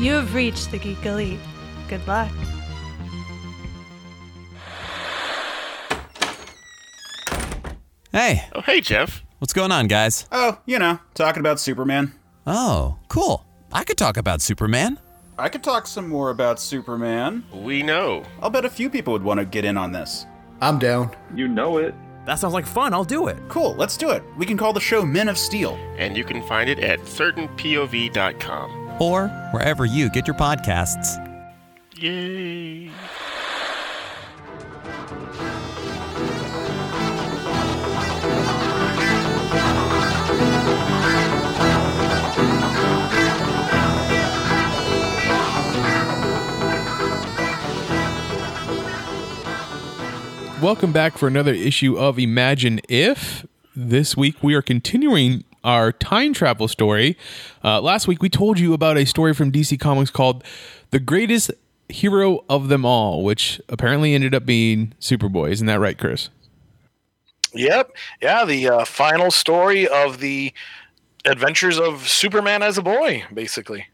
You have reached the Geek Elite. Good luck. Hey. Oh, hey, Jeff. What's going on, guys? Oh, you know, talking about Superman. Oh, cool. I could talk about Superman. I could talk some more about Superman. We know. I'll bet a few people would want to get in on this. I'm down. You know it. That sounds like fun. I'll do it. Cool. Let's do it. We can call the show Men of Steel. And you can find it at CertainPOV.com. Or wherever you get your podcasts. Yay. Welcome back for another issue of Imagine If. This week we are continuing our time travel story. Last week we told you about a story from DC Comics called The Greatest Hero of Them All, which apparently ended up being Superboy. Isn't that right, Chris? Yep. Yeah, the final story of the adventures of Superman as a boy, basically.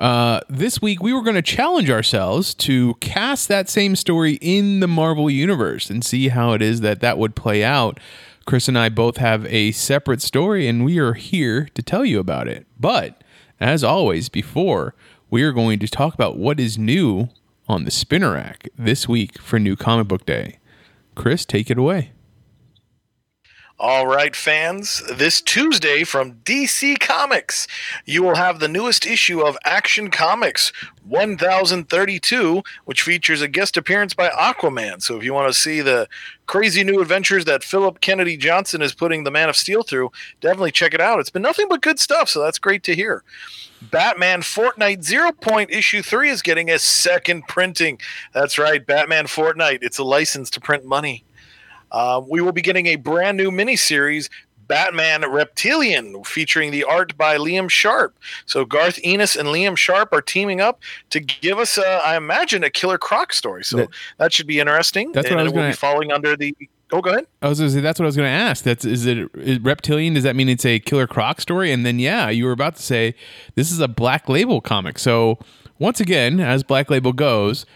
This week, we were going to challenge ourselves to cast that same story in the Marvel Universe and see how it is that that would play out. Chris and I both have a separate story, and we are here to tell you about it. But, as always, before, we are going to talk about what is new on the spinner rack this week for New Comic Book Day. Chris, take it away. All right, fans, this Tuesday from DC Comics, you will have the newest issue of Action Comics 1032, which features a guest appearance by Aquaman. So if you want to see the crazy new adventures that Philip Kennedy Johnson is putting the Man of Steel through, definitely check it out. It's been nothing but good stuff, so that's great to hear. Batman Fortnite 0 Point issue 3 is getting a second printing. That's right, Batman Fortnite. It's a license to print money. We will be getting a brand new miniseries, Batman Reptilian, featuring the art by Liam Sharp. So Garth Ennis and Liam Sharp are teaming up to give us, I imagine, a Killer Croc story. So that should be interesting. That's what I was going to be falling under the. Oh, go ahead. I was going to say that's what I was going to ask. Is Reptilian? Does that mean it's a Killer Croc story? And then yeah, you were about to say this is a Black Label comic. So once again, as Black Label goes.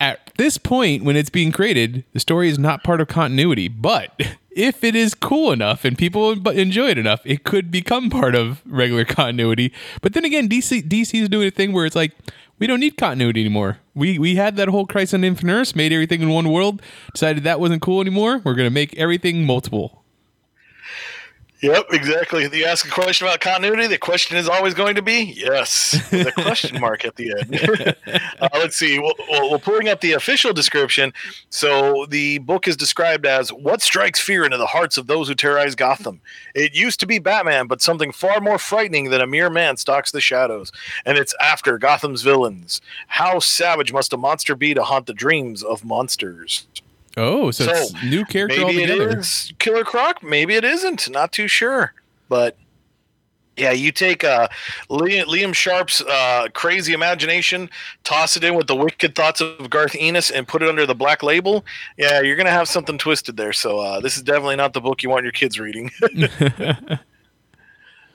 At this point, when it's being created, the story is not part of continuity, but if it is cool enough and people enjoy it enough, it could become part of regular continuity. But then again, DC is doing a thing where it's like, we don't need continuity anymore. We had that whole Crisis on Infinite Earths, made everything in one world, decided that wasn't cool anymore. We're going to make everything multiple. Yep, exactly. If you ask a question about continuity, the question is always going to be yes, with a question mark at the end. Let's see. We're pulling up the official description. So the book is described as what strikes fear into the hearts of those who terrorize Gotham. It used to be Batman, but something far more frightening than a mere man stalks the shadows. And it's after Gotham's villains. How savage must a monster be to haunt the dreams of monsters? Oh, so it's new character maybe altogether. Maybe it is Killer Croc. Maybe it isn't. Not too sure. But, yeah, you take Liam Sharp's crazy imagination, toss it in with the wicked thoughts of Garth Ennis, and put it under the Black Label. Yeah, you're going to have something twisted there. So this is definitely not the book you want your kids reading.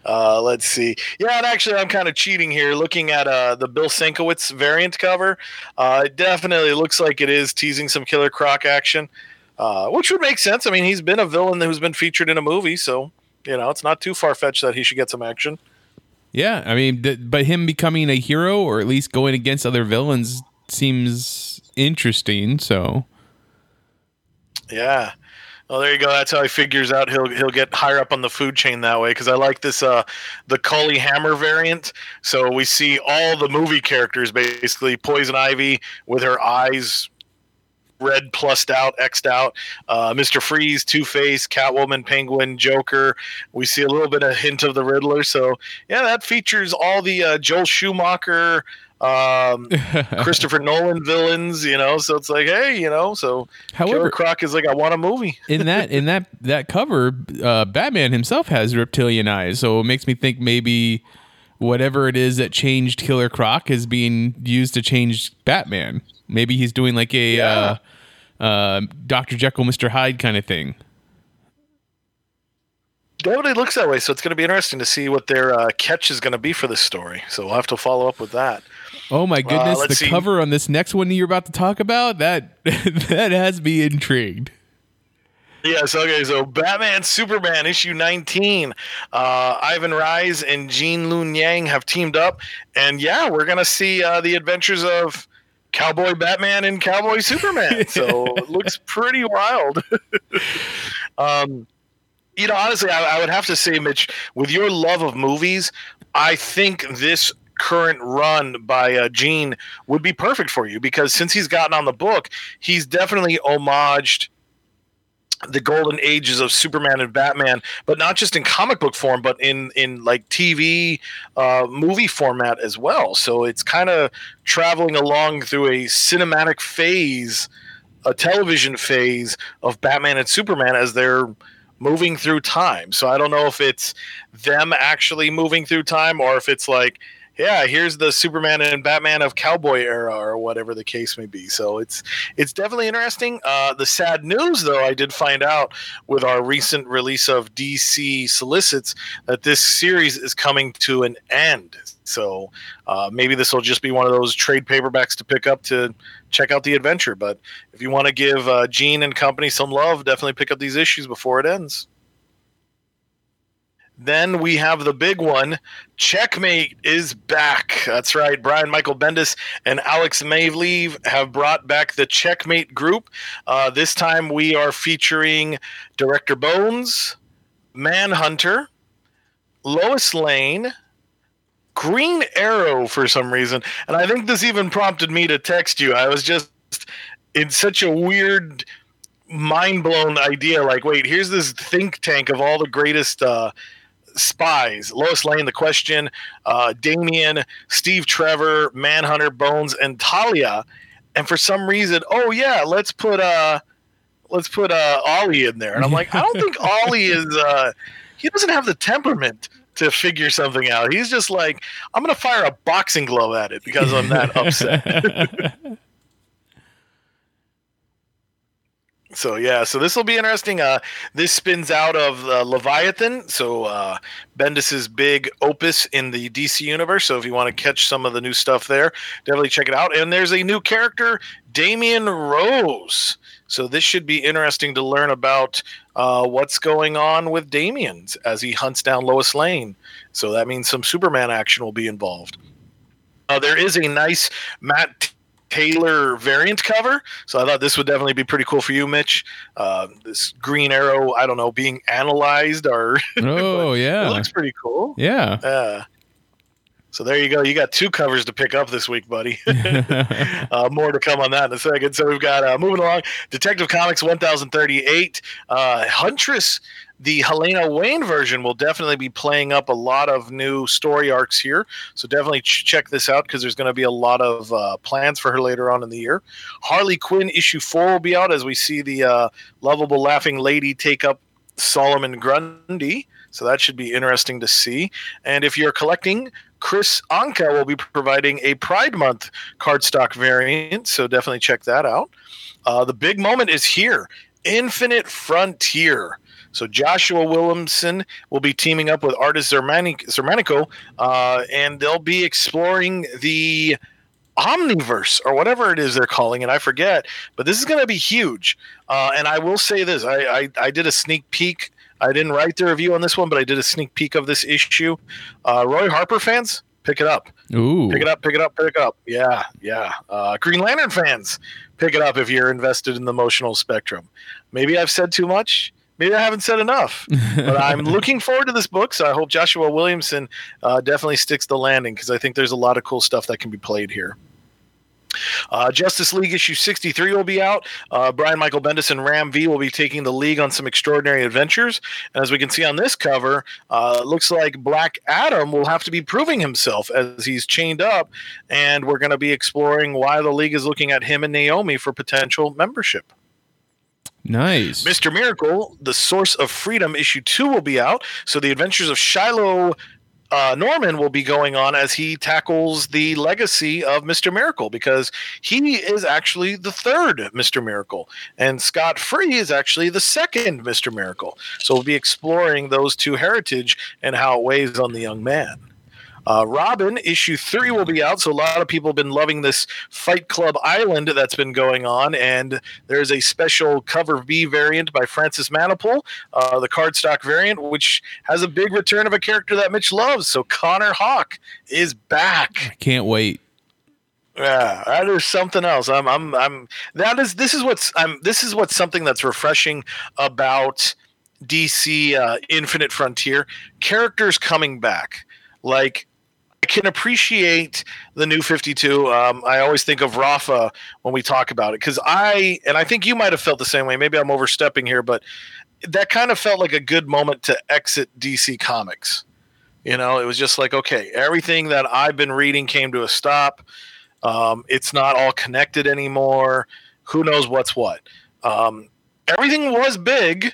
Let's see. Yeah, and actually, I'm kind of cheating here. Looking at the Bill Sienkiewicz variant cover, it definitely looks like it is teasing some Killer Croc action, which would make sense. I mean, he's been a villain who's been featured in a movie, so you know it's not too far-fetched that he should get some action. Yeah, I mean, but him becoming a hero or at least going against other villains seems interesting. So, yeah. Well, there you go. That's how he figures out he'll get higher up on the food chain that way, because I like this the Cully Hammer variant. So we see all the movie characters, basically Poison Ivy with her eyes red plussed out, X'd out, Mr. Freeze, Two-Face, Catwoman, Penguin, Joker. We see a little bit of hint of the Riddler. So, yeah, that features all the Joel Schumacher, Christopher Nolan villains, you know, so it's like, hey, you know, so however, Killer Croc is like, I want a movie. in that cover, Batman himself has reptilian eyes, so it makes me think maybe whatever it is that changed Killer Croc is being used to change Batman. Maybe he's doing like a Dr. Jekyll, Mr. Hyde kind of thing. Nobody looks that way, so it's going to be interesting to see what their catch is going to be for this story. So we'll have to follow up with that. Oh my goodness, the cover on this next one you're about to talk about, that has me intrigued. Yes, okay, so Batman Superman issue 19. Ivan Reis and Jean Lun Yang have teamed up, and yeah, we're going to see the adventures of Cowboy Batman and Cowboy Superman. So it looks pretty wild. You know, honestly, I would have to say, Mitch, with your love of movies, I think this current run by Gene would be perfect for you, because since he's gotten on the book, he's definitely homaged the golden ages of Superman and Batman, but not just in comic book form, but in like TV movie format as well. So it's kind of traveling along through a cinematic phase, a television phase of Batman and Superman as they're moving through time. So I don't know if it's them actually moving through time or if it's like, yeah, here's the Superman and Batman of Cowboy era or whatever the case may be. So it's definitely interesting. The sad news, though, I did find out with our recent release of DC Solicits that this series is coming to an end. So maybe this will just be one of those trade paperbacks to pick up to check out the adventure. But if you want to give Gene and company some love, definitely pick up these issues before it ends. Then we have the big one. Checkmate is back. That's right. Brian Michael Bendis and Alex Maleev have brought back the Checkmate group. This time we are featuring Director Bones, Manhunter, Lois Lane, Green Arrow for some reason. And I think this even prompted me to text you. I was just in such a weird, mind-blown idea. Like, wait, here's this think tank of all the greatest spies. Lois Lane, The Question, Damian, Steve Trevor, Manhunter, Bones, and Talia. And for some reason, oh yeah, let's put Ollie in there. And I'm like, I don't think Ollie is he doesn't have the temperament to figure something out. He's just like, I'm going to fire a boxing glove at it because I'm that upset. So, yeah, so this will be interesting. This spins out of Leviathan, so Bendis' big opus in the DC universe. So if you want to catch some of the new stuff there, definitely check it out. And there's a new character, Damian Rose. So this should be interesting to learn about what's going on with Damian as he hunts down Lois Lane. So that means some Superman action will be involved. There is a nice Matt Taylor variant cover, so I thought this would definitely be pretty cool for you, Mitch. This Green Arrow, I don't know, being analyzed or oh yeah, it looks pretty cool. Yeah, so there you go. You got two covers to pick up this week, buddy. More to come on that in a second. So we've got moving along, Detective Comics 1038. Huntress, the Helena Wayne version, will definitely be playing up a lot of new story arcs here. So definitely check this out because there's going to be a lot of plans for her later on in the year. Harley Quinn issue 4 will be out as we see the lovable laughing lady take up Solomon Grundy. So that should be interesting to see. And if you're collecting, Chris Anka will be providing a Pride Month cardstock variant. So definitely check that out. The big moment is here. Infinite Frontier. So Joshua Williamson will be teaming up with artist Zermanico, and they'll be exploring the Omniverse or whatever it is they're calling it. I forget, but this is going to be huge. And I will say this. I did a sneak peek. I didn't write the review on this one, but I did a sneak peek of this issue. Roy Harper fans, pick it up. Ooh. Pick it up. Yeah. Green Lantern fans, pick it up if you're invested in the emotional spectrum. Maybe I've said too much. Maybe I haven't said enough, but I'm looking forward to this book. So I hope Joshua Williamson definitely sticks the landing, because I think there's a lot of cool stuff that can be played here. Justice League issue 63 will be out. Brian Michael Bendis and Ram V will be taking the League on some extraordinary adventures. And as we can see on this cover, it looks like Black Adam will have to be proving himself as he's chained up. And we're going to be exploring why the League is looking at him and Naomi for potential membership. Nice. Mr. Miracle, The Source of Freedom, issue 2 will be out. So the adventures of Shiloh Norman will be going on as he tackles the legacy of Mr. Miracle, because he is actually the third Mr. Miracle, and Scott Free is actually the second Mr. Miracle. So we'll be exploring those two heritage and how it weighs on the young man. Robin, issue 3 will be out, so a lot of people have been loving this Fight Club Island that's been going on, and there's a special cover B variant by Francis Manapul, the cardstock variant, which has a big return of a character that Mitch loves, so Connor Hawke is back. I can't wait. Yeah, that is something else. This is what's something that's refreshing about DC Infinite Frontier, characters coming back. Like, I can appreciate the New 52. I always think of Rafa when we talk about it, because I think you might have felt the same way. Maybe I'm overstepping here, but that kind of felt like a good moment to exit DC Comics. You know, it was just like, okay, everything that I've been reading came to a stop. It's not all connected anymore. Who knows what's what? Everything was big.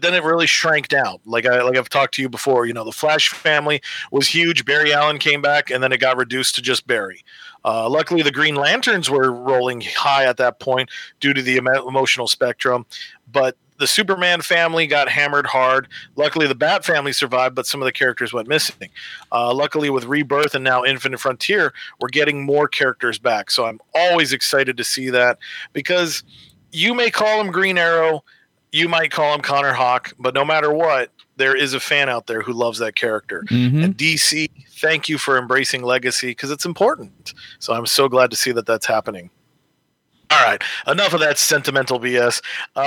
Then it really shrank down. Like I've talked to you before, you know, the Flash family was huge. Barry Allen came back, and then it got reduced to just Barry. Luckily, the Green Lanterns were rolling high at that point due to the emotional spectrum. But the Superman family got hammered hard. Luckily, the Bat family survived, but some of the characters went missing. Luckily, with Rebirth and now Infinite Frontier, we're getting more characters back. So I'm always excited to see that, because you may call him Green Arrow, you might call him Connor Hawke, but no matter what, there is a fan out there who loves that character. Mm-hmm. And DC, thank you for embracing legacy, because it's important. So I'm so glad to see that that's happening. All right, enough of that sentimental BS.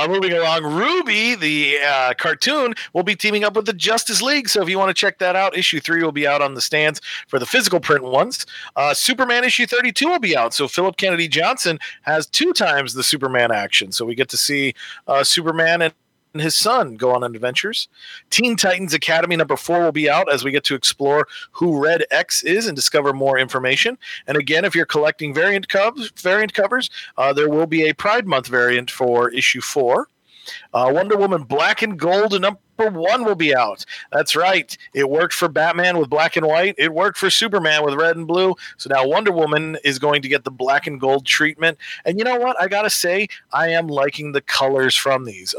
Moving along, Ruby, the cartoon, will be teaming up with the Justice League. So if you want to check that out, issue 3 will be out on the stands for the physical print ones. Superman issue 32 will be out. So Philip Kennedy Johnson has 2 times the Superman action. So we get to see Superman and his son go on adventures. Teen Titans Academy number 4 will be out as we get to explore who Red X is and discover more information. And again, if you're collecting variant covers, there will be a Pride Month variant for issue 4. Wonder Woman Black and Gold number 1 will be out. That's right. It worked for Batman with black and white. It worked for Superman with red and blue. So now Wonder Woman is going to get the black and gold treatment. And you know what? I got to say, I am liking the colors from these.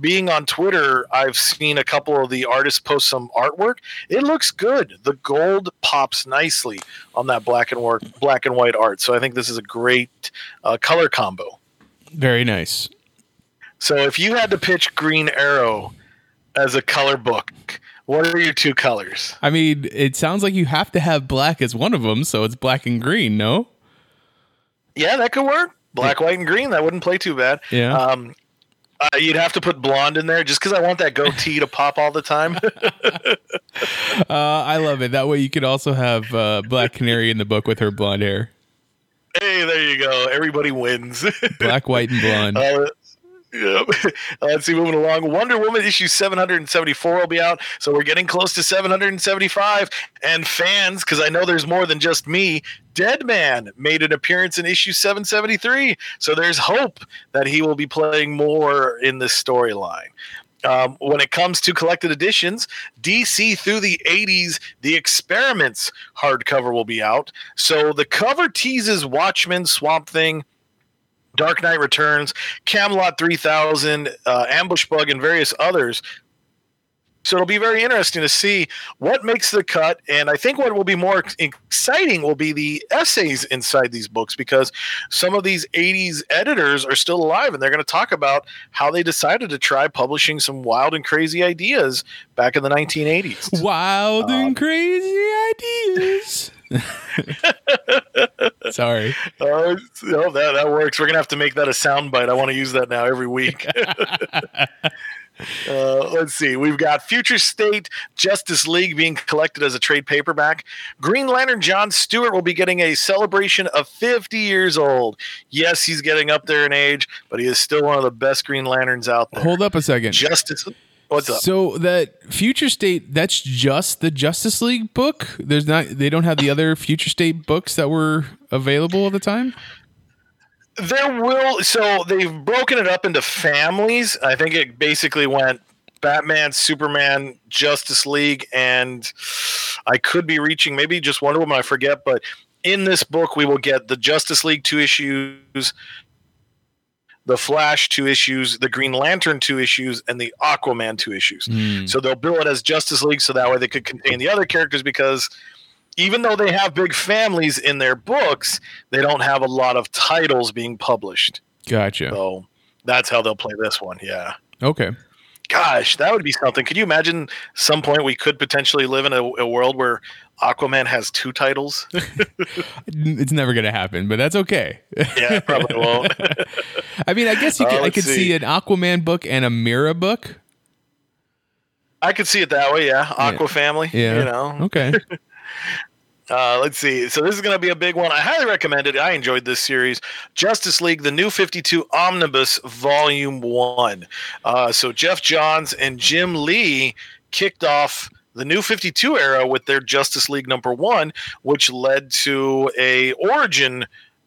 Being on Twitter, I've seen a couple of the artists post some artwork. It looks good. The gold pops nicely on that black and white art. So I think this is a great color combo. Very nice. So if you had to pitch Green Arrow as a color book, what are your 2 colors? I mean, it sounds like you have to have black as one of them, so it's black and green, no? Yeah, that could work. Black, white, and green. That wouldn't play too bad. Yeah. You'd have to put blonde in there just because I want that goatee to pop all the time. I love it. That way you could also have Black Canary in the book with her blonde hair. Hey, there you go. Everybody wins. Black, white, and blonde. Yep. Let's see, moving along. Wonder Woman issue 774 will be out, so we're getting close to 775. And fans, because I know there's more than just me, Deadman made an appearance in issue 773, so there's hope that he will be playing more in this storyline. When it comes to collected editions, DC through the 80s, the Experiments hardcover will be out. So the cover teases Watchmen, Swamp Thing, Dark Knight Returns, Camelot 3000, Ambush Bug, and various others. So it'll be very interesting to see what makes the cut. And I think what will be more exciting will be the essays inside these books, because some of these 80s editors are still alive, and they're going to talk about how they decided to try publishing some wild and crazy ideas back in the 1980s. Wild and crazy ideas. Sorry. Oh, that works. We're going to have to make that a soundbite. I want to use that now every week. Let's see. We've got Future State Justice League being collected as a trade paperback. Green Lantern John Stewart will be getting a celebration of 50 years old. Yes, he's getting up there in age, but he is still one of the best Green Lanterns out there. Hold up a second. Justice League. What's up? So that Future State, that's just the Justice League book? There's not. They don't have the other Future State books that were available at the time? There will. So they've broken it up into families. I think it basically went Batman, Superman, Justice League, and I could be reaching maybe just Wonder Woman, I forget, but in this book we will get the Justice League 2 issues, the Flash 2 issues, the Green Lantern 2 issues, and the Aquaman 2 issues. So they'll bill it as Justice League so that way they could contain the other characters, because even though they have big families in their books, they don't have a lot of titles being published. Gotcha. So that's how they'll play this one. Yeah. Okay. Gosh, that would be something. Could you imagine some point we could potentially live in a world where Aquaman has 2 titles? It's never going to happen, but that's okay. Yeah, probably won't. I mean, I guess you could, I could see an Aquaman book and a Mira book. I could see it that way, yeah. Aqua family, you know. Okay. Let's see. So this is going to be a big one. I highly recommend it. I enjoyed this series. Justice League, the New 52 Omnibus, Volume 1. So Jeff Johns and Jim Lee kicked off the New 52 era with their Justice League number 1, which led to a origin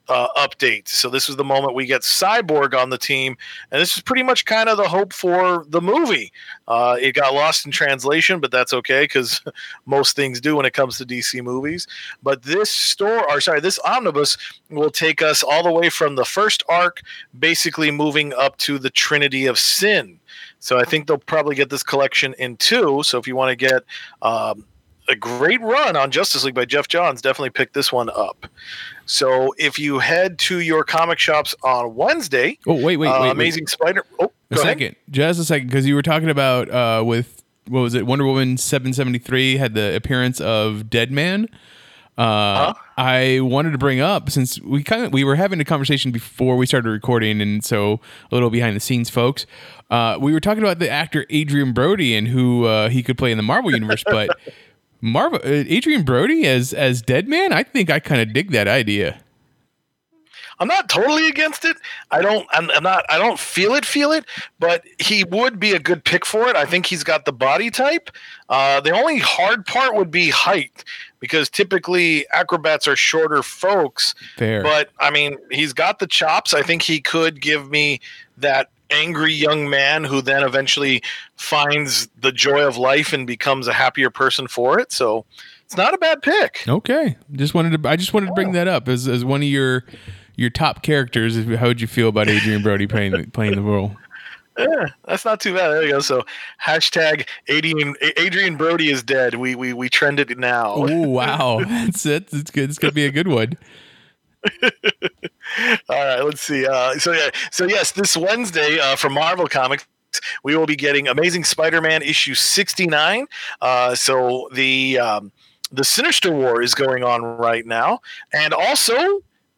update. So this was the moment we get Cyborg on the team, and this is pretty much kind of the hope for the movie. It got lost in translation, but that's okay because most things do when it comes to DC movies. But this this omnibus will take us all the way from the first arc, basically moving up to the Trinity of Sin. So I think they'll probably get this collection in 2. So if you want to get a great run on Justice League by Jeff Johns, definitely pick this one up. So if you head to your comic shops on Wednesday, Amazing Spider. Oh, just a second, because you were talking about with what was it? Wonder Woman 773 had the appearance of Deadman. I wanted to bring up, since we were having a conversation before we started recording, and so a little behind the scenes, folks. We were talking about the actor Adrian Brody and who he could play in the Marvel Universe, but. Adrian Brody as Deadman? I think I kind of dig that idea. I'm not totally against it. I don't feel it, but he would be a good pick for it. I think he's got the body type. The only hard part would be height, because typically acrobats are shorter folks. Fair. But I mean, he's got the chops. I think he could give me that angry young man who then eventually finds the joy of life and becomes a happier person for it. So it's not a bad pick. Okay, I just wanted to bring that up as one of your top characters. How would you feel about Adrian Brody playing the role? Yeah, that's not too bad. There you go. So hashtag Adrian Brody is dead. We trend it now. Oh wow, that's it. It's good. It's gonna be a good one. All right, let's see. So yes, this Wednesday from Marvel Comics, we will be getting Amazing Spider-Man issue 69. So the Sinister War is going on right now, and also.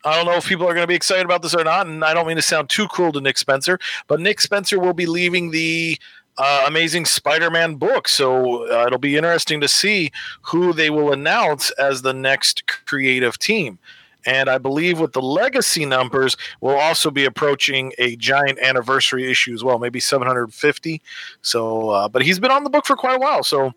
I don't know if people are going to be excited about this or not, and I don't mean to sound too cruel to Nick Spencer, but Nick Spencer will be leaving the Amazing Spider-Man book, so it'll be interesting to see who they will announce as the next creative team. And I believe with the legacy numbers, we'll also be approaching a giant anniversary issue as well, maybe 750. So, but he's been on the book for quite a while, so...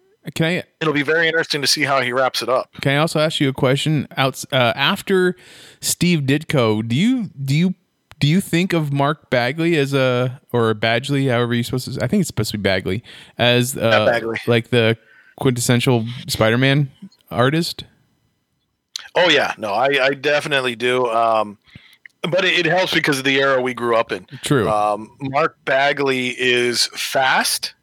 It'll be very interesting to see how he wraps it up. Can I also ask you a question? After Steve Ditko, do you think of Mark Bagley or Badgley, however you're supposed to say? I think it's supposed to be Bagley as like the quintessential Spider-Man artist? Oh yeah, no, I definitely do. But it helps because of the era we grew up in. True. Mark Bagley is fast.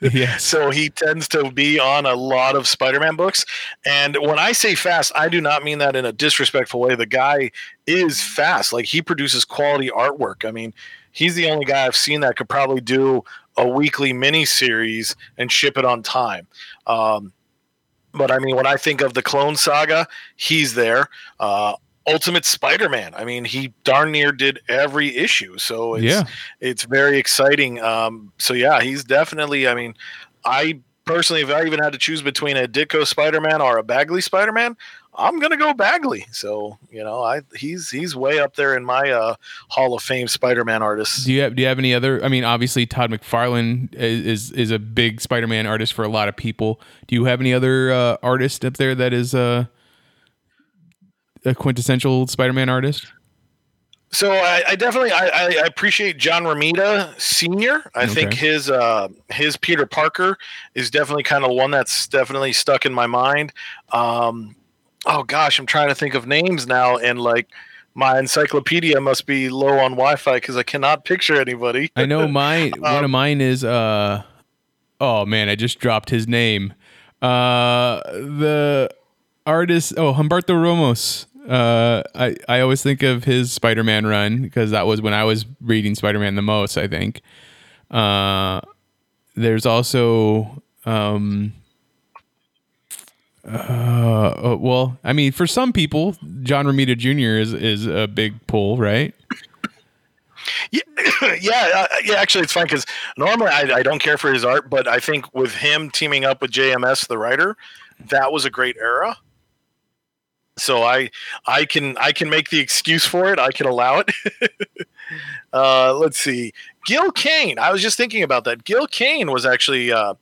Yes. So he tends to be on a lot of Spider-Man books. And when I say fast, I do not mean that in a disrespectful way. The guy is fast. Like, he produces quality artwork. I mean, he's the only guy I've seen that could probably do a weekly miniseries and ship it on time. But I mean, when I think of the Clone Saga, he's there. Ultimate Spider-Man. I mean, he darn near did every issue. So it's very exciting. So yeah, he's definitely, I mean, I personally, if I even had to choose between a Ditko Spider-Man or a Bagley Spider-Man, I'm going to go Bagley. So, you know, he's way up there in my Hall of Fame Spider-Man artists. Do you have any other, I mean, obviously Todd McFarlane is a big Spider-Man artist for a lot of people. Do you have any other artist up there that is a quintessential Spider-Man artist? So I definitely appreciate John Romita Sr. I think his Peter Parker is definitely kind of one that's definitely stuck in my mind. Oh gosh, I'm trying to think of names now, and like my encyclopedia must be low on Wi-Fi because I cannot picture anybody. I know my one of mine is oh man, I just dropped his name. The artist, Humberto Ramos. I always think of his Spider-Man run because that was when I was reading Spider-Man the most, I think. There's also, well, I mean, for some people, John Romita Jr. is a big pull, right? Yeah. Actually, it's fun because normally I don't care for his art, but I think with him teaming up with JMS, the writer, that was a great era. So I can make the excuse for it. I can allow it. Let's see. Gil Kane. I was just thinking about that. Gil Kane was actually a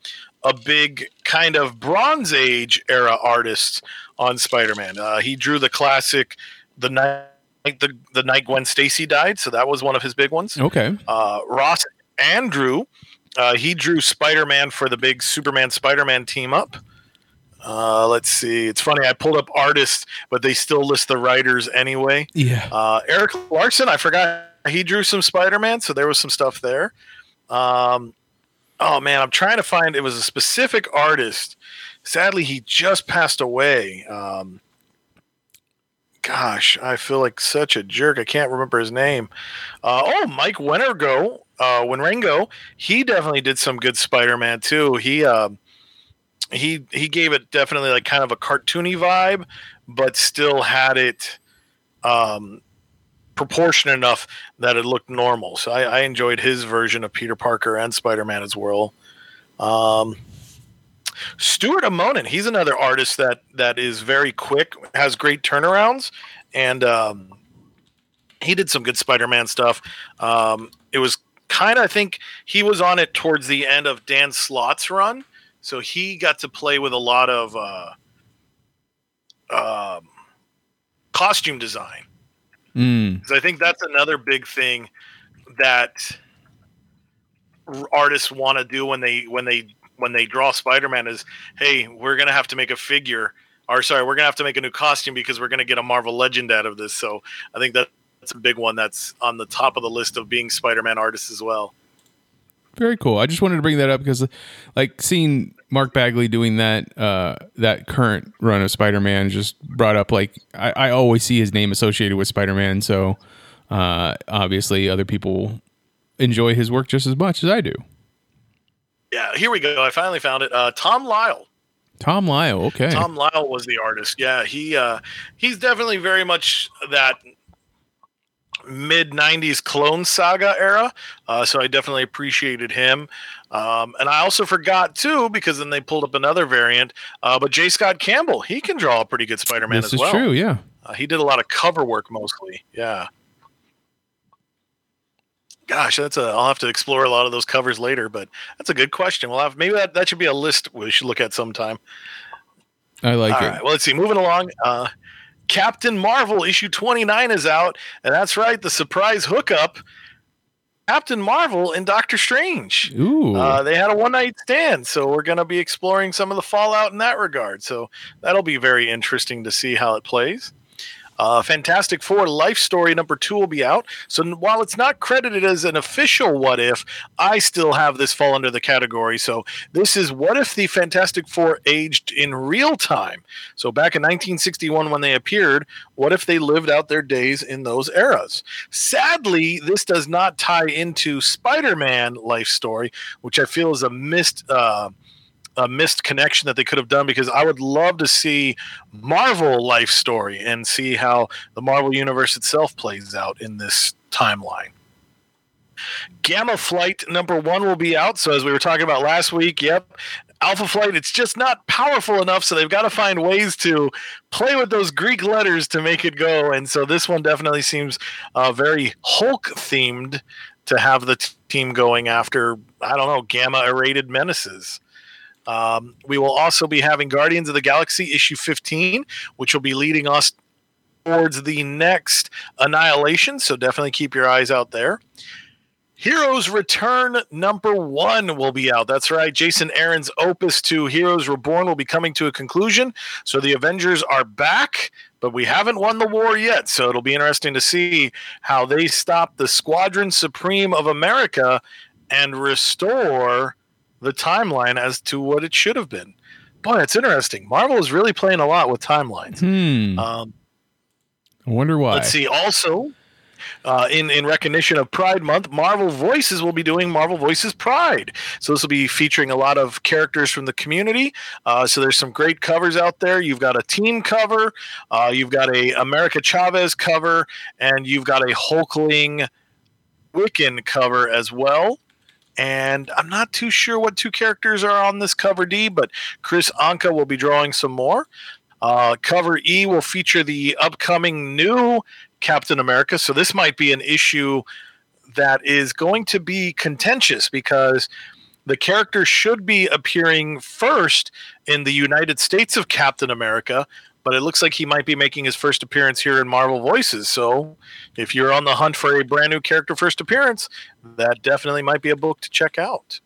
big kind of Bronze Age era artist on Spider-Man. He drew the classic, the night Gwen Stacy died. So that was one of his big ones. Okay. Ross Andrew. He drew Spider-Man for the big Superman-Spider-Man team up. Let's see. It's funny. I pulled up artists, but they still list the writers anyway. Yeah. Eric Larson. I forgot he drew some Spider-Man, so there was some stuff there. Oh man, I'm trying to find. It was a specific artist. Sadly, he just passed away. Gosh, I feel like such a jerk. I can't remember his name. Mike Wennergo. Wenrengo. He definitely did some good Spider-Man too. He gave it definitely like kind of a cartoony vibe, but still had it proportionate enough that it looked normal. So I enjoyed his version of Peter Parker and Spider-Man as well. Stuart Amonin, he's another artist that is very quick, has great turnarounds, and he did some good Spider-Man stuff. It was kind of, I think he was on it towards the end of Dan Slott's run. So he got to play with a lot of costume design. So I think that's another big thing that artists want to do when they draw Spider-Man is, hey, we're gonna have to make a figure. Or sorry, we're gonna have to make a new costume because we're gonna get a Marvel Legend out of this. So I think that's a big one that's on the top of the list of being Spider-Man artists as well. Very cool. I just wanted to bring that up because, like, seeing Mark Bagley doing that that current run of Spider-Man just brought up, like, I always see his name associated with Spider-Man. So, obviously, other people enjoy his work just as much as I do. Yeah, here we go. I finally found it. Tom Lyle. Tom Lyle, okay. Tom Lyle was the artist. Yeah, he's definitely very much that mid-90s Clone Saga era, so I definitely appreciated him. And I also forgot, too, because then they pulled up another variant, but J. Scott Campbell, he can draw a pretty good Spider-Man as well. This is true, yeah. He did a lot of cover work, mostly, yeah. Gosh, I'll have to explore a lot of those covers later, but that's a good question. Maybe that should be a list we should look at sometime. I like it. All right, well, let's see, moving along, Captain Marvel issue 29 is out, and that's right, the surprise hookup, Captain Marvel and Doctor Strange. Ooh. They had a one-night stand, so we're going to be exploring some of the fallout in that regard. So that'll be very interesting to see how it plays. Fantastic Four Life Story number 2 will be out. So while it's not credited as an official what if, I still have this fall under the category. So this is what if the Fantastic Four aged in real time. So back in 1961 when they appeared, what if they lived out their days in those eras? Sadly, this does not tie into Spider-Man Life Story, which I feel is a missed connection that they could have done, because I would love to see Marvel Life Story and see how the Marvel Universe itself plays out in this timeline. Gamma Flight number 1 will be out. So as we were talking about last week, yep, Alpha Flight, it's just not powerful enough, so they've got to find ways to play with those Greek letters to make it go. And so this one definitely seems very Hulk-themed to have the team going after, I don't know, gamma-irradiated menaces. We will also be having Guardians of the Galaxy issue 15, which will be leading us towards the next Annihilation, so definitely keep your eyes out there. Heroes Return #1 will be out. That's right. Jason Aaron's opus to Heroes Reborn will be coming to a conclusion. So the Avengers are back, but we haven't won the war yet. So it'll be interesting to see how they stop the Squadron Supreme of America and restore the timeline as to what it should have been. Boy, it's interesting. Marvel is really playing a lot with timelines. I wonder why. Let's see. Also, in recognition of Pride Month, Marvel Voices will be doing Marvel Voices Pride. So this will be featuring a lot of characters from the community. So there's some great covers out there. You've got a team cover, you've got a America Chavez cover, and you've got a Hulkling Wiccan cover as well. And I'm not too sure what two characters are on this cover D, but Chris Anka will be drawing some more. Cover E will feature the upcoming new Captain America. So this might be an issue that is going to be contentious because the character should be appearing first in the United States of Captain America, but it looks like he might be making his first appearance here in Marvel Voices. So if you're on the hunt for a brand new character first appearance, that definitely might be a book to check out.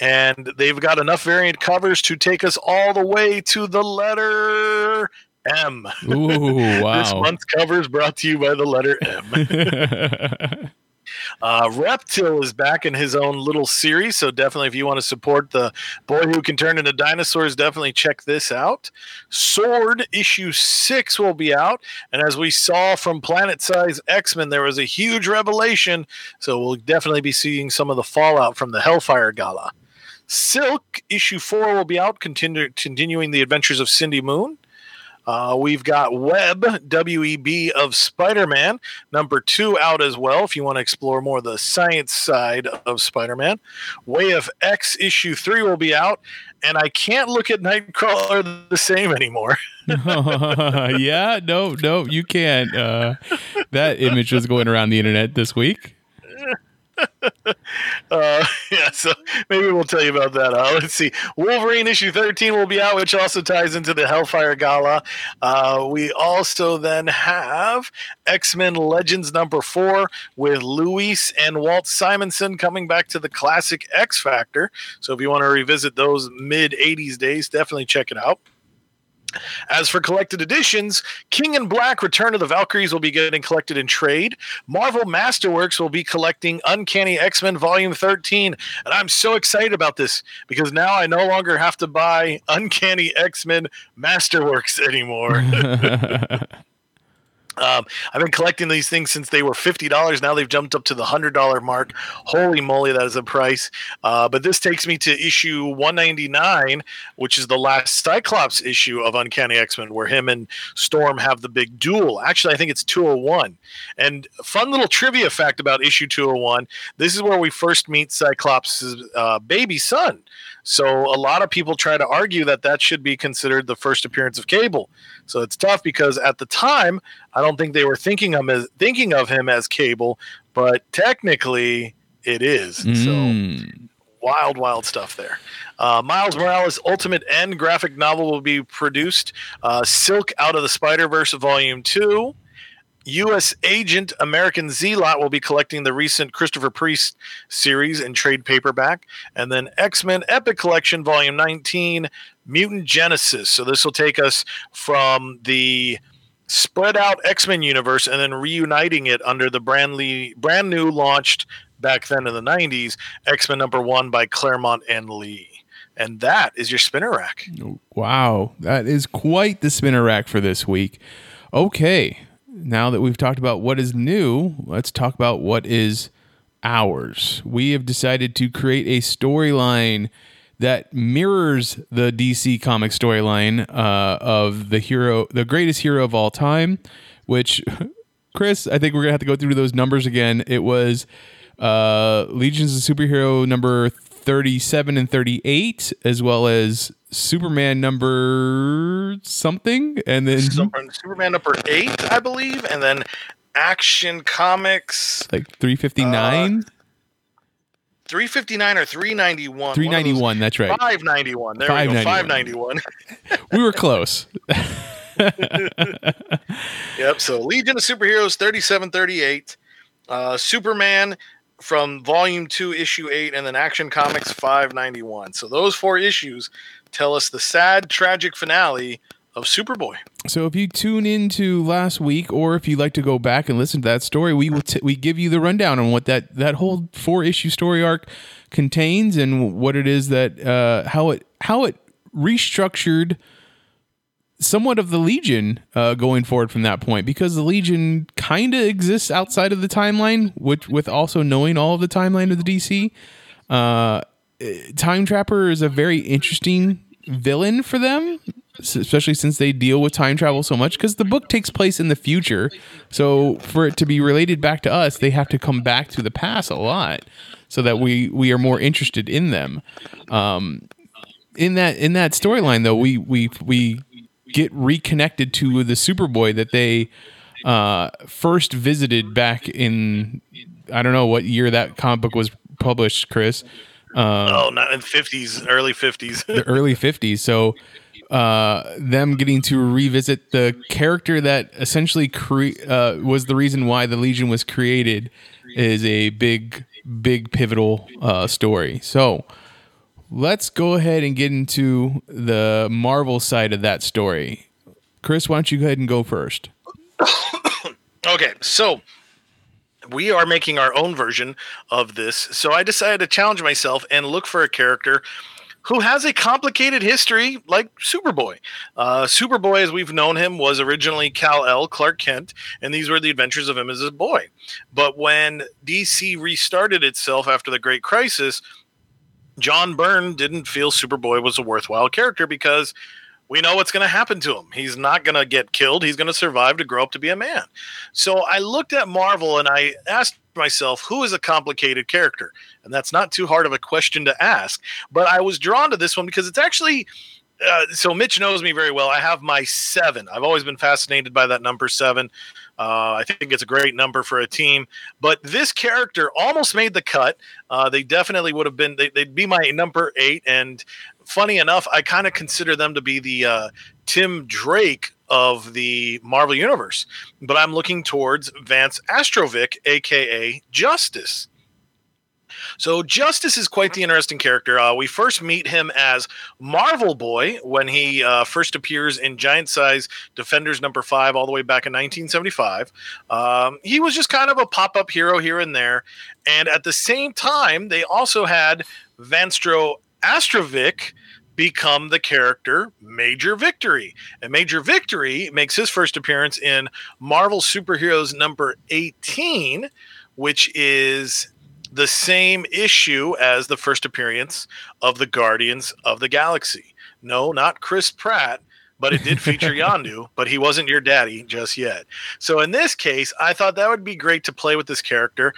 And they've got enough variant covers to take us all the way to the letter M. Ooh, wow. This month's cover is brought to you by the letter M. Reptil is back in his own little series, so definitely if you want to support the boy who can turn into dinosaurs, definitely check this out. Sword issue 6 will be out, and as we saw from Planet Size X-Men, there was a huge revelation, so we'll definitely be seeing some of the fallout from the Hellfire Gala. Silk issue 4 will be out, continuing the adventures of Cindy Moon. We've got Web, W-E-B, of Spider-Man, #2 out as well, if you want to explore more the science side of Spider-Man. Way of X, issue 3 will be out, and I can't look at Nightcrawler the same anymore. Yeah, no, you can't. That image was going around the internet this week. Yeah, so maybe we'll tell you about that. Let's see. Wolverine issue 13 will be out, which also ties into the Hellfire Gala. We also then have X-Men Legends #4 with Luis and Walt Simonson coming back to the classic X Factor. So if you want to revisit those mid-'80s days, definitely check it out. As for collected editions, King in Black, Return of the Valkyries will be getting collected in trade. Marvel Masterworks will be collecting Uncanny X-Men Volume 13. And I'm so excited about this because now I no longer have to buy Uncanny X-Men Masterworks anymore. I've been collecting these things since they were $50. Now they've jumped up to the $100 mark. Holy moly, that is a price. But this takes me to issue 199, which is the last Cyclops issue of Uncanny X-Men, where him and Storm have the big duel. Actually, I think it's 201. And fun little trivia fact about issue 201, this is where we first meet Cyclops' baby son. So a lot of people try to argue that should be considered the first appearance of Cable. So it's tough because at the time, I don't think they were thinking of him as Cable, but technically it is. So wild stuff there. Miles Morales' Ultimate End graphic novel will be produced. Silk Out of the Spider-Verse Volume 2. U.S. Agent American Zealot will be collecting the recent Christopher Priest series in trade paperback. And then X-Men Epic Collection Volume 19, Mutant Genesis. So this will take us from the spread out X-Men universe and then reuniting it under the brand new launched back then in the 90s, X-Men #1 by Claremont and Lee. And that is your spinner rack. Wow, that is quite the spinner rack for this week. Okay. Now that we've talked about what is new, let's talk about what is ours. We have decided to create a storyline that mirrors the DC comic storyline of the greatest hero of all time, which, Chris, I think we're going to have to go through those numbers again. It was Legions of Superhero number 37 and 38, as well as Superman number something, and then Superman #8, I believe, and then Action Comics like 359, 359 or 391, 391. That's right, 591. There we go, 591. We were close. Yep. So Legion of Superheroes 3738, Superman from Volume 2, Issue 8, and then Action Comics 591. So those four issues tell us the sad, tragic finale of Superboy. So if you tune into last week, or if you'd like to go back and listen to that story, we will we give you the rundown on what that whole four-issue story arc contains and what it is that how it restructured somewhat of the Legion going forward from that point, because the Legion kind of exists outside of the timeline, which with also knowing all of the timeline of the DC. Time Trapper is a very interesting villain for them, especially since they deal with time travel so much, because the book takes place in the future. So for it to be related back to us, they have to come back to the past a lot so that we are more interested in them. In that storyline, though, we get reconnected to the Superboy that they first visited back in, I don't know what year that comic book was published, Chris. Not in the 50s, early 50s. The early 50s. So them getting to revisit the character that essentially was the reason why the Legion was created is a big, big pivotal story. So let's go ahead and get into the Marvel side of that story. Chris, why don't you go ahead and go first? Okay, so we are making our own version of this. So I decided to challenge myself and look for a character who has a complicated history like Superboy. Superboy, as we've known him, was originally Kal-El, Clark Kent, and these were the adventures of him as a boy. But when DC restarted itself after the Great Crisis, John Byrne didn't feel Superboy was a worthwhile character because we know what's going to happen to him. He's not going to get killed. He's going to survive to grow up to be a man. So I looked at Marvel and I asked myself, who is a complicated character? And that's not too hard of a question to ask. But I was drawn to this one because it's actually so Mitch knows me very well. I have my 7. I've always been fascinated by that number 7. I think it's a great number for a team, but this character almost made the cut. They definitely would have been, they'd be my number 8. And funny enough, I kind of consider them to be the Tim Drake of the Marvel Universe, but I'm looking towards Vance Astrovic, AKA Justice. So Justice is quite the interesting character. We first meet him as Marvel Boy when he first appears in Giant Size Defenders number 5 all the way back in 1975. He was just kind of a pop-up hero here and there. And at the same time, they also had Vanstro Astrovic become the character Major Victory. And Major Victory makes his first appearance in Marvel Superheroes number 18, which is the same issue as the first appearance of the Guardians of the Galaxy. No, not Chris Pratt, but it did feature Yondu, but he wasn't your daddy just yet. So in this case, I thought that would be great to play with this character.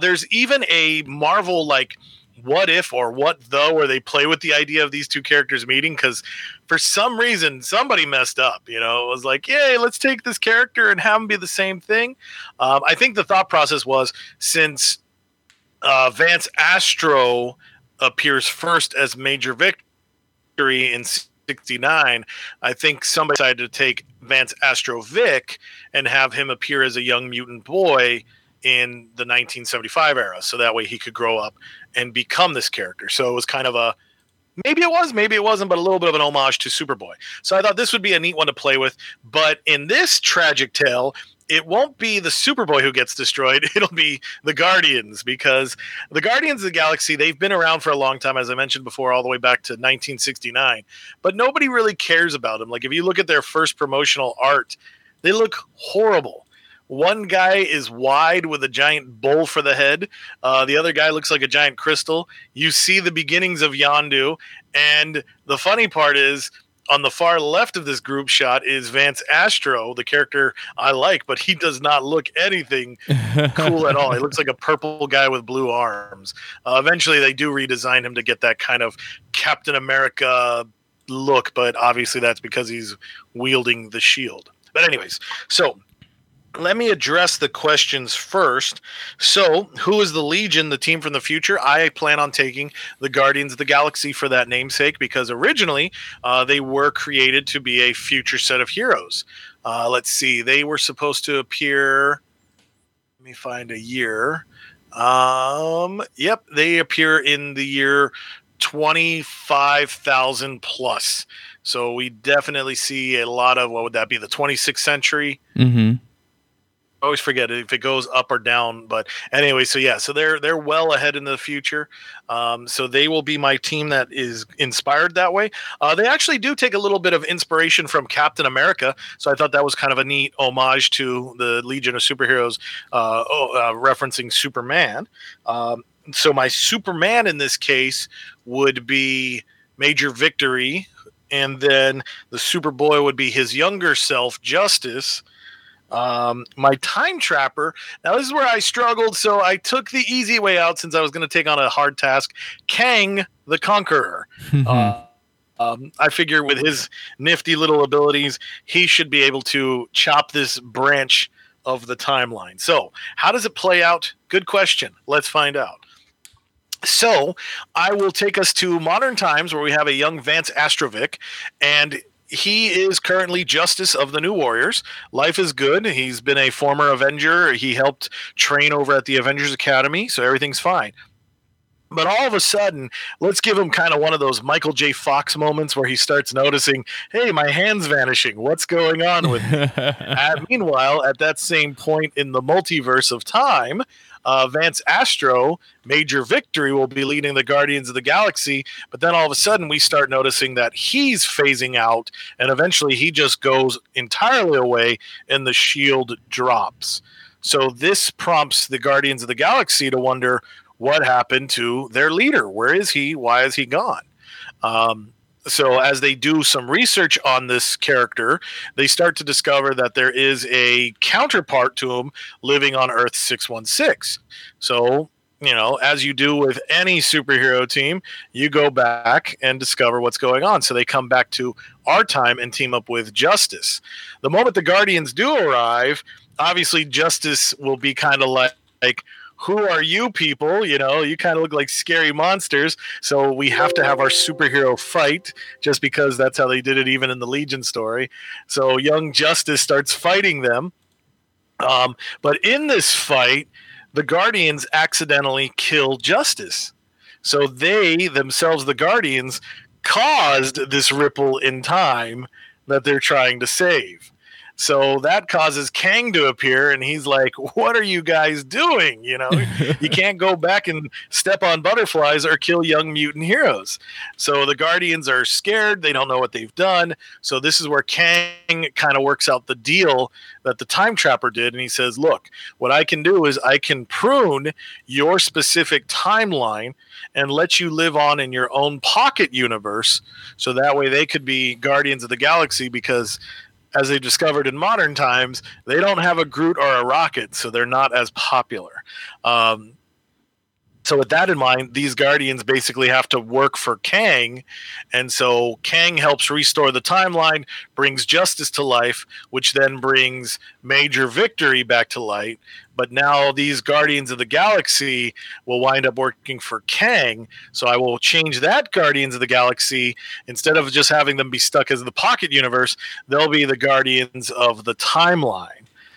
There's even a Marvel, like, what if or what though, where they play with the idea of these two characters meeting, because for some reason somebody messed up. It was like, yay, let's take this character and have them be the same thing. I think the thought process was, since Vance Astro appears first as Major Victory in 1969, I think somebody decided to take Vance Astrovic and have him appear as a young mutant boy in the 1975 era, so that way he could grow up and become this character. So it was kind of a, maybe it was, maybe it wasn't, but a little bit of an homage to Superboy. So I thought this would be a neat one to play with. But in this tragic tale, it won't be the Superboy who gets destroyed. It'll be the Guardians, because the Guardians of the Galaxy, they've been around for a long time, as I mentioned before, all the way back to 1969. But nobody really cares about them. Like, if you look at their first promotional art, they look horrible. One guy is wide with a giant bowl for the head. The other guy looks like a giant crystal. You see the beginnings of Yondu. And the funny part is, on the far left of this group shot is Vance Astro, the character I like, but he does not look anything cool at all. He looks like a purple guy with blue arms. Eventually, they do redesign him to get that kind of Captain America look, but obviously that's because he's wielding the shield. But anyways, so Let me address the questions first. So, who is the Legion, the team from the future? I plan on taking the Guardians of the Galaxy for that namesake, because originally they were created to be a future set of heroes. Let's see. They were supposed to appear... Let me find a year. Yep, they appear in the year 25,000 plus. So we definitely see a lot of, what would that be, the 26th century? Mm-hmm. I always forget if it goes up or down, but anyway, so yeah, so they're well ahead in the future. So they will be my team that is inspired that way. They actually do take a little bit of inspiration from Captain America, so I thought that was kind of a neat homage to the Legion of Superheroes, referencing Superman. So my Superman in this case would be Major Victory, and then the Superboy would be his younger self, Justice. My time trapper, now this is where I struggled, so I took the easy way out since I was going to take on a hard task, Kang the Conqueror. I figure with his nifty little abilities, he should be able to chop this branch of the timeline. So how does it play out? Good question. Let's find out. So I will take us to modern times where we have a young Vance Astrovic, and he is currently Justice of the New Warriors. Life is good. He's been a former Avenger. He helped train over at the Avengers Academy, so everything's fine. But all of a sudden, let's give him kind of one of those Michael J. Fox moments where he starts noticing, hey, my hand's vanishing. What's going on with me? Meanwhile, at that same point in the multiverse of time, Vance Astro, Major Victory, will be leading the Guardians of the Galaxy, but then all of a sudden we start noticing that he's phasing out, and eventually he just goes entirely away, and the shield drops. So this prompts the Guardians of the Galaxy to wonder what happened to their leader. Where is he? Why is he gone? So as they do some research on this character, they start to discover that there is a counterpart to him living on Earth 616. So, you know, as you do with any superhero team, you go back and discover what's going on. So they come back to our time and team up with Justice. The moment the Guardians do arrive, obviously Justice will be kind of like, who are you people? You know, you kind of look like scary monsters, so we have to have our superhero fight, just because that's how they did it even in the Legion story. So young Justice starts fighting them. But in this fight, the Guardians accidentally kill Justice. So they themselves, the Guardians, caused this ripple in time that they're trying to save. So that causes Kang to appear, and he's like, what are you guys doing? You know, you can't go back and step on butterflies or kill young mutant heroes. So the Guardians are scared. They don't know what they've done. So this is where Kang kind of works out the deal that the Time Trapper did. And he says, look, what I can do is I can prune your specific timeline and let you live on in your own pocket universe. So that way they could be Guardians of the Galaxy, because as they discovered in modern times, they don't have a Groot or a Rocket, so they're not as popular. So with that in mind, these Guardians basically have to work for Kang, and so Kang helps restore the timeline, brings Justice to life, which then brings Major Victory back to light. But now these Guardians of the Galaxy will wind up working for Kang. So I will change that Guardians of the Galaxy. Instead of just having them be stuck as the pocket universe, they'll be the Guardians of the timeline.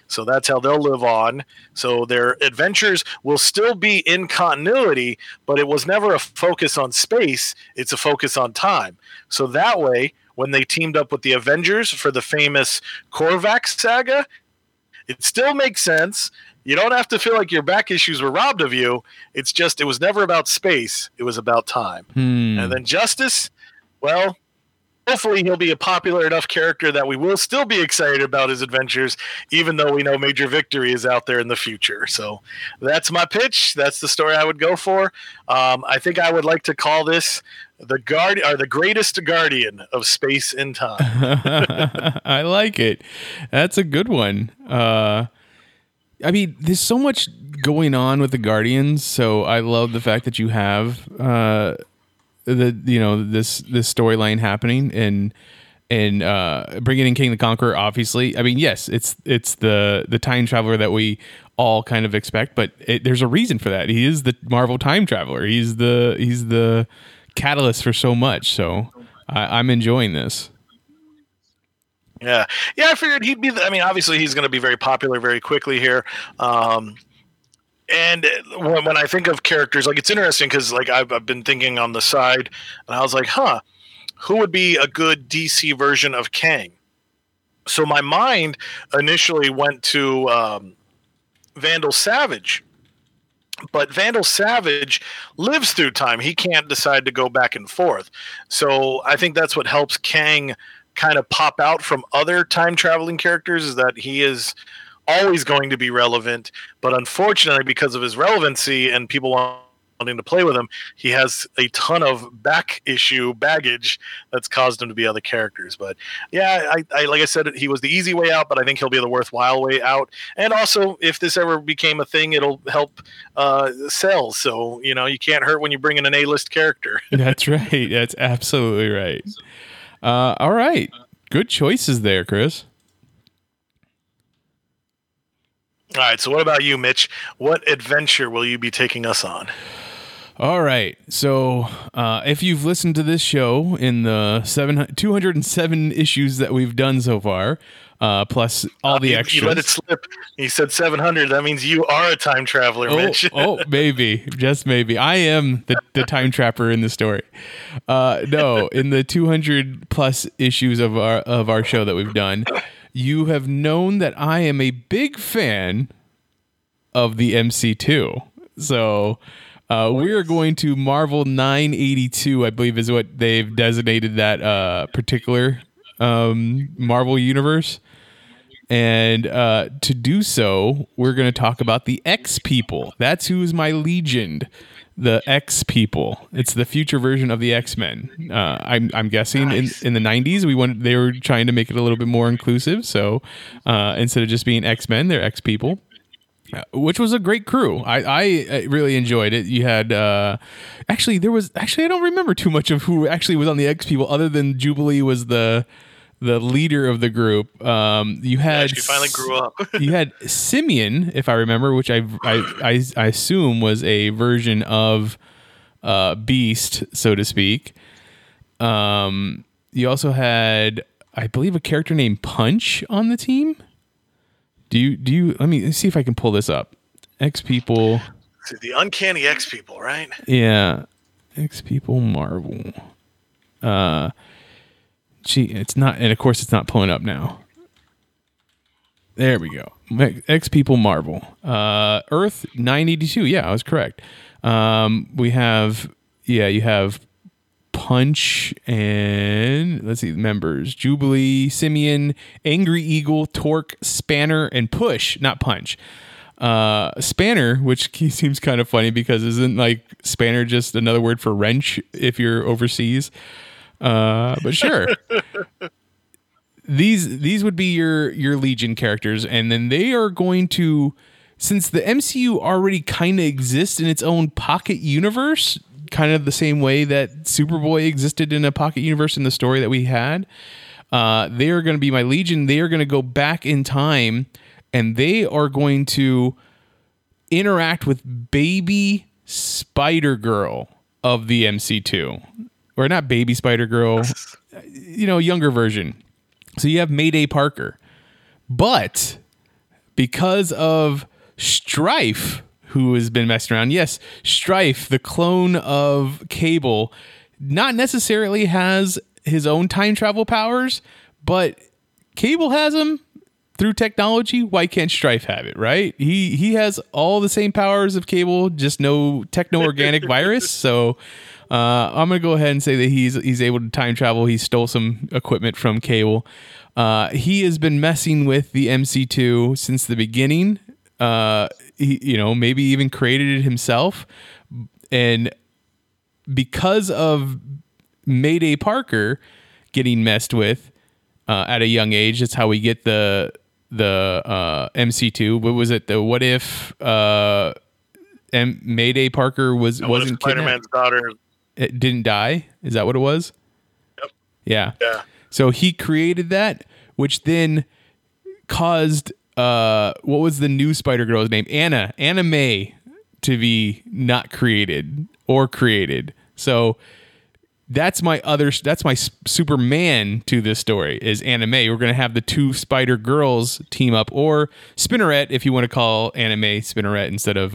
So that's how they'll live on. So their adventures will still be in continuity, but it was never a focus on space. It's a focus on time. So that way, when they teamed up with the Avengers for the famous Korvac saga, it still makes sense. You don't have to feel like your back issues were robbed of you. It's just, it was never about space. It was about time. And then Justice, well, hopefully he'll be a popular enough character that we will still be excited about his adventures, even though we know Major Victory is out there in the future. So that's my pitch. That's the story I would go for. I think I would like to call this the greatest guardian of space and time. I like it. That's a good one. I mean, there's so much going on with the Guardians, so I love the fact that you have this storyline happening, and and bringing in King the Conqueror, obviously. I mean, yes, it's the time traveler that we all kind of expect, but there's a reason for that. He is the Marvel time traveler. He's the catalyst for so much. So I'm enjoying this. Yeah. I figured he'd be. I mean, obviously, he's going to be very popular very quickly here. And when I think of characters, like, it's interesting because, like, I've been thinking on the side, and I was like, who would be a good DC version of Kang? So my mind initially went to Vandal Savage. But Vandal Savage lives through time. He can't decide to go back and forth. So I think that's what helps Kang kind of pop out from other time-traveling characters, is that he is always going to be relevant, but unfortunately, because of his relevancy and people wanting to play with him, he has a ton of back issue baggage that's caused him to be other characters. But yeah, I like I said, he was the easy way out, but I think he'll be the worthwhile way out. And also, if this ever became a thing, it'll help sell. So, you know, you can't hurt when you bring in an A-list character. That's right. That's absolutely right. All right. Good choices there, Chris. All right, so what about you, Mitch? What adventure will you be taking us on? All right, so if you've listened to this show in the 207 issues that we've done so far, plus all the extras. You let it slip. You said 700. That means you are a time traveler, Mitch. Oh, maybe. Just maybe. I am the time trapper in the story. No, in the 200-plus issues of our show that we've done, you have known that I am a big fan of the MC2. So we are going to Marvel 982, I believe is what they've designated that particular Marvel Universe. And to do so, we're going to talk about the X-People. That's who's my legion, the X-People. It's the future version of the X-Men. I'm guessing in the 90s, they were trying to make it a little bit more inclusive. So instead of just being X-Men, they're X-People, which was a great crew. I really enjoyed it. You had I don't remember too much of who actually was on the X-People other than Jubilee was the leader of the group. She finally grew up. You had Simeon, if I remember, which I assume was a version of Beast, so to speak. You also had, I believe, a character named Punch on the team. Do you? Let me see if I can pull this up. X-People. The uncanny X-People, right? Yeah, X-People Marvel. Gee, it's not, and of course it's not pulling up now. There we go. X-People Marvel. Earth 982. Yeah, I was correct. You have Punch and, let's see, members. Jubilee, Simeon, Angry Eagle, Torque, Spanner, and Push, not Punch. Spanner, which seems kind of funny because isn't like Spanner just another word for wrench if you're overseas? But sure. These would be your Legion characters, and then they are going to, since the MCU already kind of exists in its own pocket universe, kind of the same way that Superboy existed in a pocket universe in the story that we had, they are going to be my Legion. They are going to go back in time, and they are going to interact with baby Spider-Girl of the MC2. Or not baby Spider-Girl, you know, younger version. So you have Mayday Parker. But because of Strife, who has been messing around, yes, Strife, the clone of Cable, not necessarily has his own time travel powers, but Cable has them through technology. Why can't Strife have it, right? He has all the same powers of Cable, just no techno-organic virus, so... I'm going to go ahead and say that he's able to time travel. He stole some equipment from Cable. He has been messing with the MC2 since the beginning. He maybe even created it himself. And because of Mayday Parker getting messed with at a young age, that's how we get the MC2. What was it? The What If Mayday Parker wasn't Spider-Man's daughter. It didn't die. Is that what it was? Yep. Yeah. So he created that, which then caused what was the new Spider-Girl's name? Anna May to be not created or created. So that's my Superman to this story is Anna May. We're going to have the two Spider-Girls team up, or Spinneret if you want to call Anna May Spinneret instead of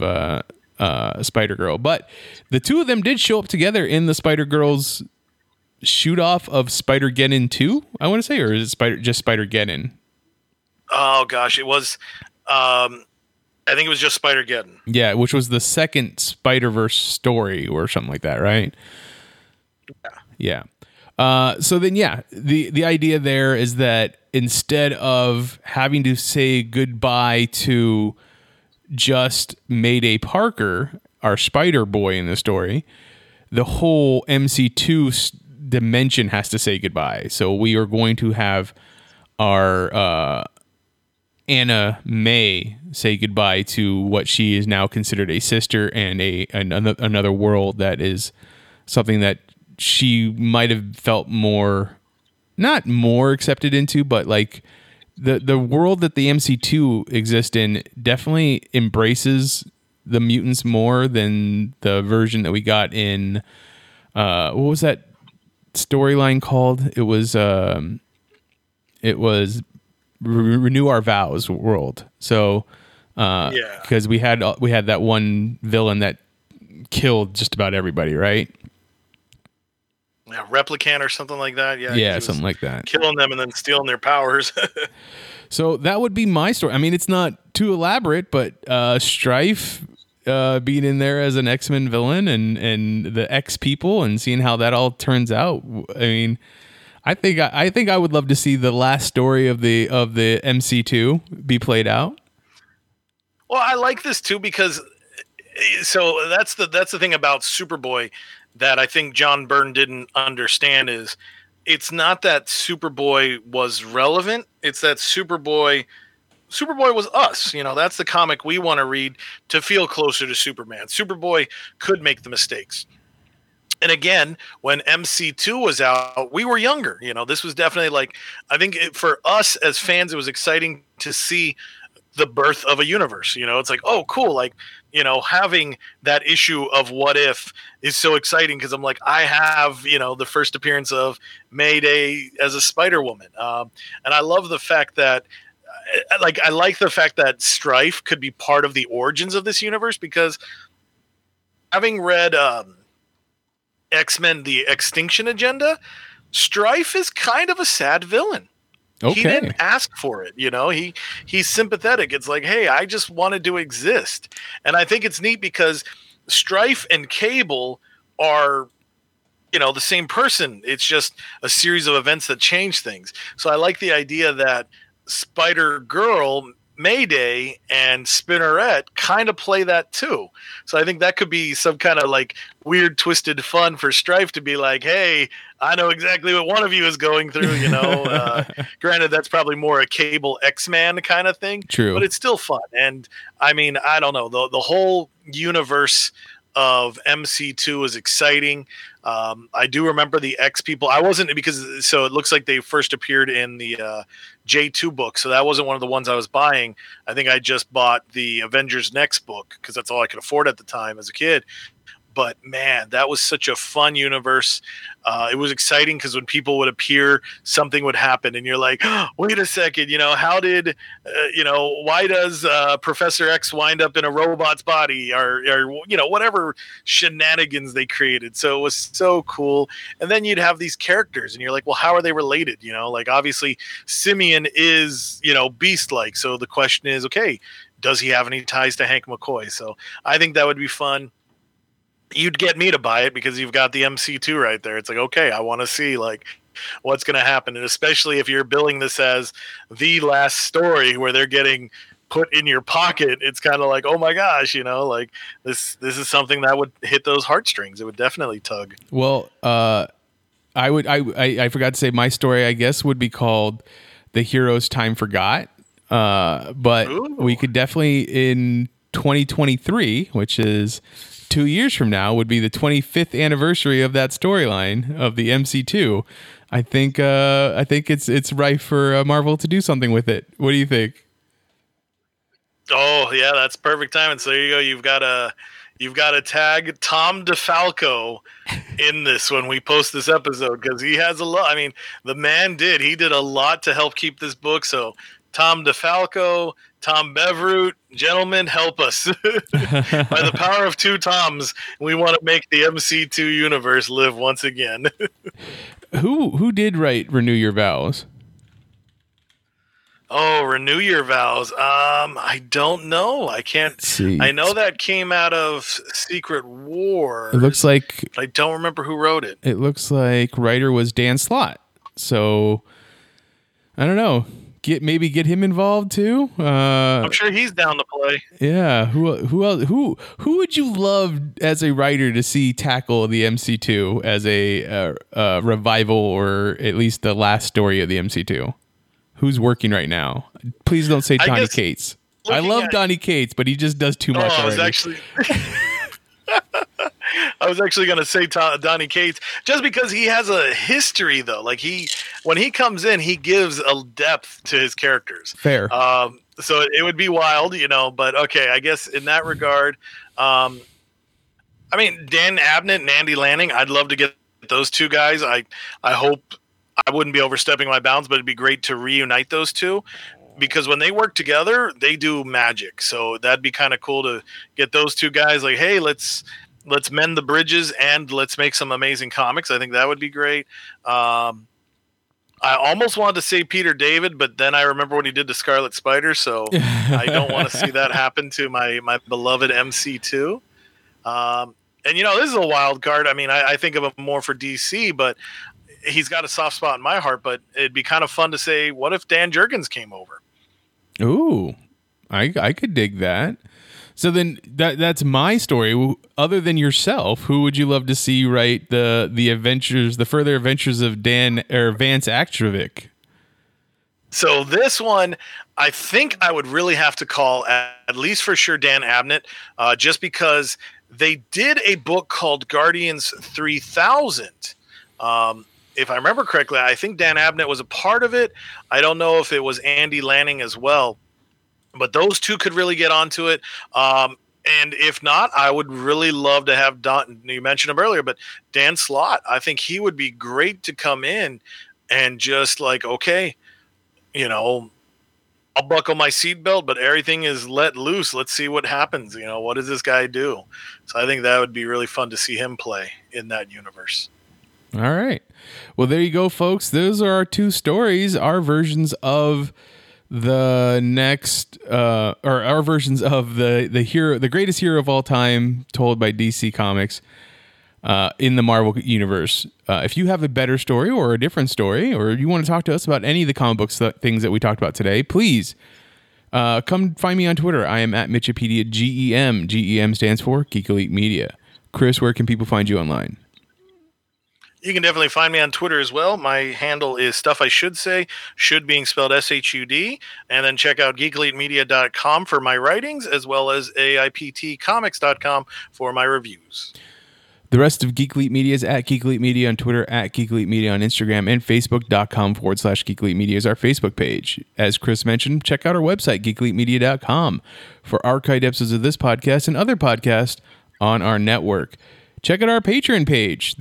Spider-Girl. But the two of them did show up together in the Spider-Girls shoot off of Spider-Geddon 2, I want to say, or is it just Spider-Geddon? Oh gosh, it was I think it was just Spider-Geddon. Yeah, which was the second Spider-Verse story or something like that, right? Yeah. So then, yeah, the idea there is that instead of having to say goodbye to just Mayday Parker, our Spider Boy in the story, the whole MC2 dimension has to say goodbye. So we are going to have our Anna May say goodbye to what she is now considered a sister and another world that is something that she might have felt more, not more accepted into, but like the world that the MC2 exists in definitely embraces the mutants more than the version that we got in, what was that storyline called? It was Renew Our Vows world. So, yeah, because we had that one villain that killed just about everybody, right? Yeah, Replicant or something like that. Yeah, something like that. Killing them and then stealing their powers. So that would be my story. I mean, it's not too elaborate, but Strife being in there as an X-Men villain and the X people and seeing how that all turns out. I mean, I think I would love to see the last story of the MC2 be played out. Well, I like this too because so that's the thing about Superboy that I think John Byrne didn't understand is it's not that Superboy was relevant. It's that Superboy was us. You know, that's the comic we want to read to feel closer to Superman. Superboy could make the mistakes. And again, when MC2 was out, we were younger. You know, this was definitely like, I think for us as fans, it was exciting to see the birth of a universe. You know, it's like, oh, cool. Like, you know, having that issue of What If is so exciting because I'm like, I have, you know, the first appearance of Mayday as a Spider-Woman. And I love the fact that, like, I like the fact that Strife could be part of the origins of this universe because having read X-Men, The Extinction Agenda, Strife is kind of a sad villain. Okay. He didn't ask for it, you know. He's sympathetic. It's like, hey, I just wanted to exist, and I think it's neat because Strife and Cable are, you know, the same person. It's just a series of events that change things. So I like the idea that Spider-Girl, Mayday, and Spinneret kind of play that too. So I think that could be some kind of like weird, twisted fun for Strife to be like, hey, I know exactly what one of you is going through, you know. Granted, that's probably more a Cable X-Man kind of thing. True. But it's still fun. And, I mean, I don't know. The whole universe of MC2 is exciting. I do remember the X people. I wasn't because – so it looks like they first appeared in the J2 book. So that wasn't one of the ones I was buying. I think I just bought the Avengers Next book because that's all I could afford at the time as a kid. But, man, that was such a fun universe. It was exciting because when people would appear, something would happen. And you're like, oh, wait a second, you know, how did, you know, why does Professor X wind up in a robot's body or, you know, whatever shenanigans they created. So it was so cool. And then you'd have these characters and you're like, well, how are they related? You know, like obviously Simeon is, you know, beast-like. So the question is, okay, does he have any ties to Hank McCoy? So I think that would be fun. You'd get me to buy it because you've got the MC2 right there. It's like, okay, I want to see like what's going to happen. And especially if you're billing this as the last story where they're getting put in your pocket, it's kind of like, oh my gosh, you know, like this is something that would hit those heartstrings. It would definitely tug. Well, I forgot to say my story, I guess, would be called The Hero's Time Forgot. But Ooh. We could definitely in 2023, which is 2 years from now would be the 25th anniversary of that storyline of the MC2. I think it's ripe for Marvel to do something with it. What do you think? Oh yeah, that's perfect timing. So there you go. You've got to tag Tom DeFalco in this when we post this episode, because he has a lot. I mean, the man did a lot to help keep this book. So Tom DeFalco, Tom Beveroot, gentlemen, help us. By the power of two Toms, we want to make the MC2 universe live once again. Who did write Renew Your Vows? Oh, Renew Your Vows. I don't know. I can't see. I know that came out of Secret War. It looks like I don't remember who wrote it. It looks like writer was Dan Slott. So I don't know. Maybe get him involved too. I'm sure he's down to play. Yeah. Who would you love as a writer to see tackle the MC2 as a revival, or at least the last story of the MC2? Who's working right now? Please don't say Donny Cates. I love Donny Cates, but he just does too much already. I was actually going to say Donny Cates, just because he has a history, though. Like when he comes in, he gives a depth to his characters. Fair. So it would be wild, you know. But okay, I guess in that regard, I mean, Dan Abnett and Andy Lanning. I'd love to get those two guys. I hope I wouldn't be overstepping my bounds, but it'd be great to reunite those two. Because when they work together, they do magic. So that'd be kind of cool to get those two guys like, hey, let's mend the bridges and let's make some amazing comics. I think that would be great. I almost wanted to say Peter David, but then I remember what he did to Scarlet Spider. So I don't want to see that happen to my beloved MC2. And, you know, this is a wild card. I mean, I think of him more for DC, but he's got a soft spot in my heart. But it'd be kind of fun to say, what if Dan Jurgens came over? Ooh, I could dig that. So then that's my story. Other than yourself, who would you love to see write the further adventures of Dan or Vance Aktrovic? So this one, I think I would really have to call at least for sure Dan Abnett, just because they did a book called Guardians 3000. If I remember correctly, I think Dan Abnett was a part of it. I don't know if it was Andy Lanning as well. But those two could really get onto it. And if not, I would really love to have Don. You mentioned him earlier, but Dan Slott, I think he would be great to come in and just like, okay, you know, I'll buckle my seatbelt, but everything is let loose. Let's see what happens. You know, what does this guy do? So I think that would be really fun to see him play in that universe. All right. Well, there you go, folks. Those are our two stories, our versions of the hero, the greatest hero of all time, told by DC Comics in the Marvel Universe. If you have a better story or a different story, or you want to talk to us about any of the comic books things that we talked about today, please come find me on Twitter. I am at Mitchipedia GEM. GEM stands for Geek Elite Media. Chris, where can people find you online? You can definitely find me on Twitter as well. My handle is Stuff I Should Say, should being spelled SHUD. And then check out geekelitemedia.com for my writings, as well as AIPTcomics.com for my reviews. The rest of Geek Elite Media is at Geek Elite Media on Twitter, at Geek Elite Media on Instagram, and Facebook.com/Geek Elite Media is our Facebook page. As Chris mentioned, check out our website, geekelitemedia.com, for archived episodes of this podcast and other podcasts on our network. Check out our Patreon page.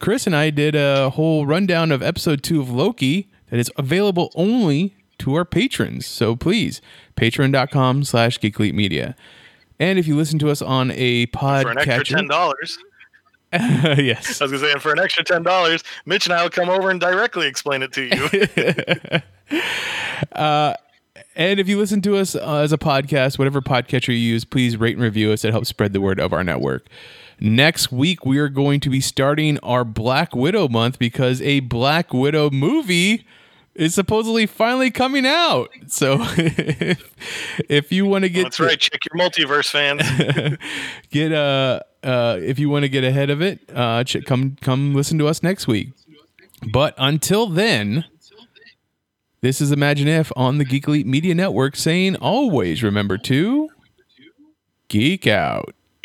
Chris and I did a whole rundown of episode 2 of Loki that is available only to our patrons. So please, patreon.com/Geek Elite Media. And if you listen to us on a podcast, for an extra $10. Yes. I was going to say, for an extra $10, Mitch and I will come over and directly explain it to you. And if you listen to us as a podcast, whatever podcatcher you use, please rate and review us. It helps spread the word of our network. Next week, we are going to be starting our Black Widow month because a Black Widow movie is supposedly finally coming out. So if you want to get... That's right. Check your multiverse, fans. If you want to get ahead of it, come listen to us next week. But until then... This is Imagine If on the Geek Elite Media Network saying always remember to geek out.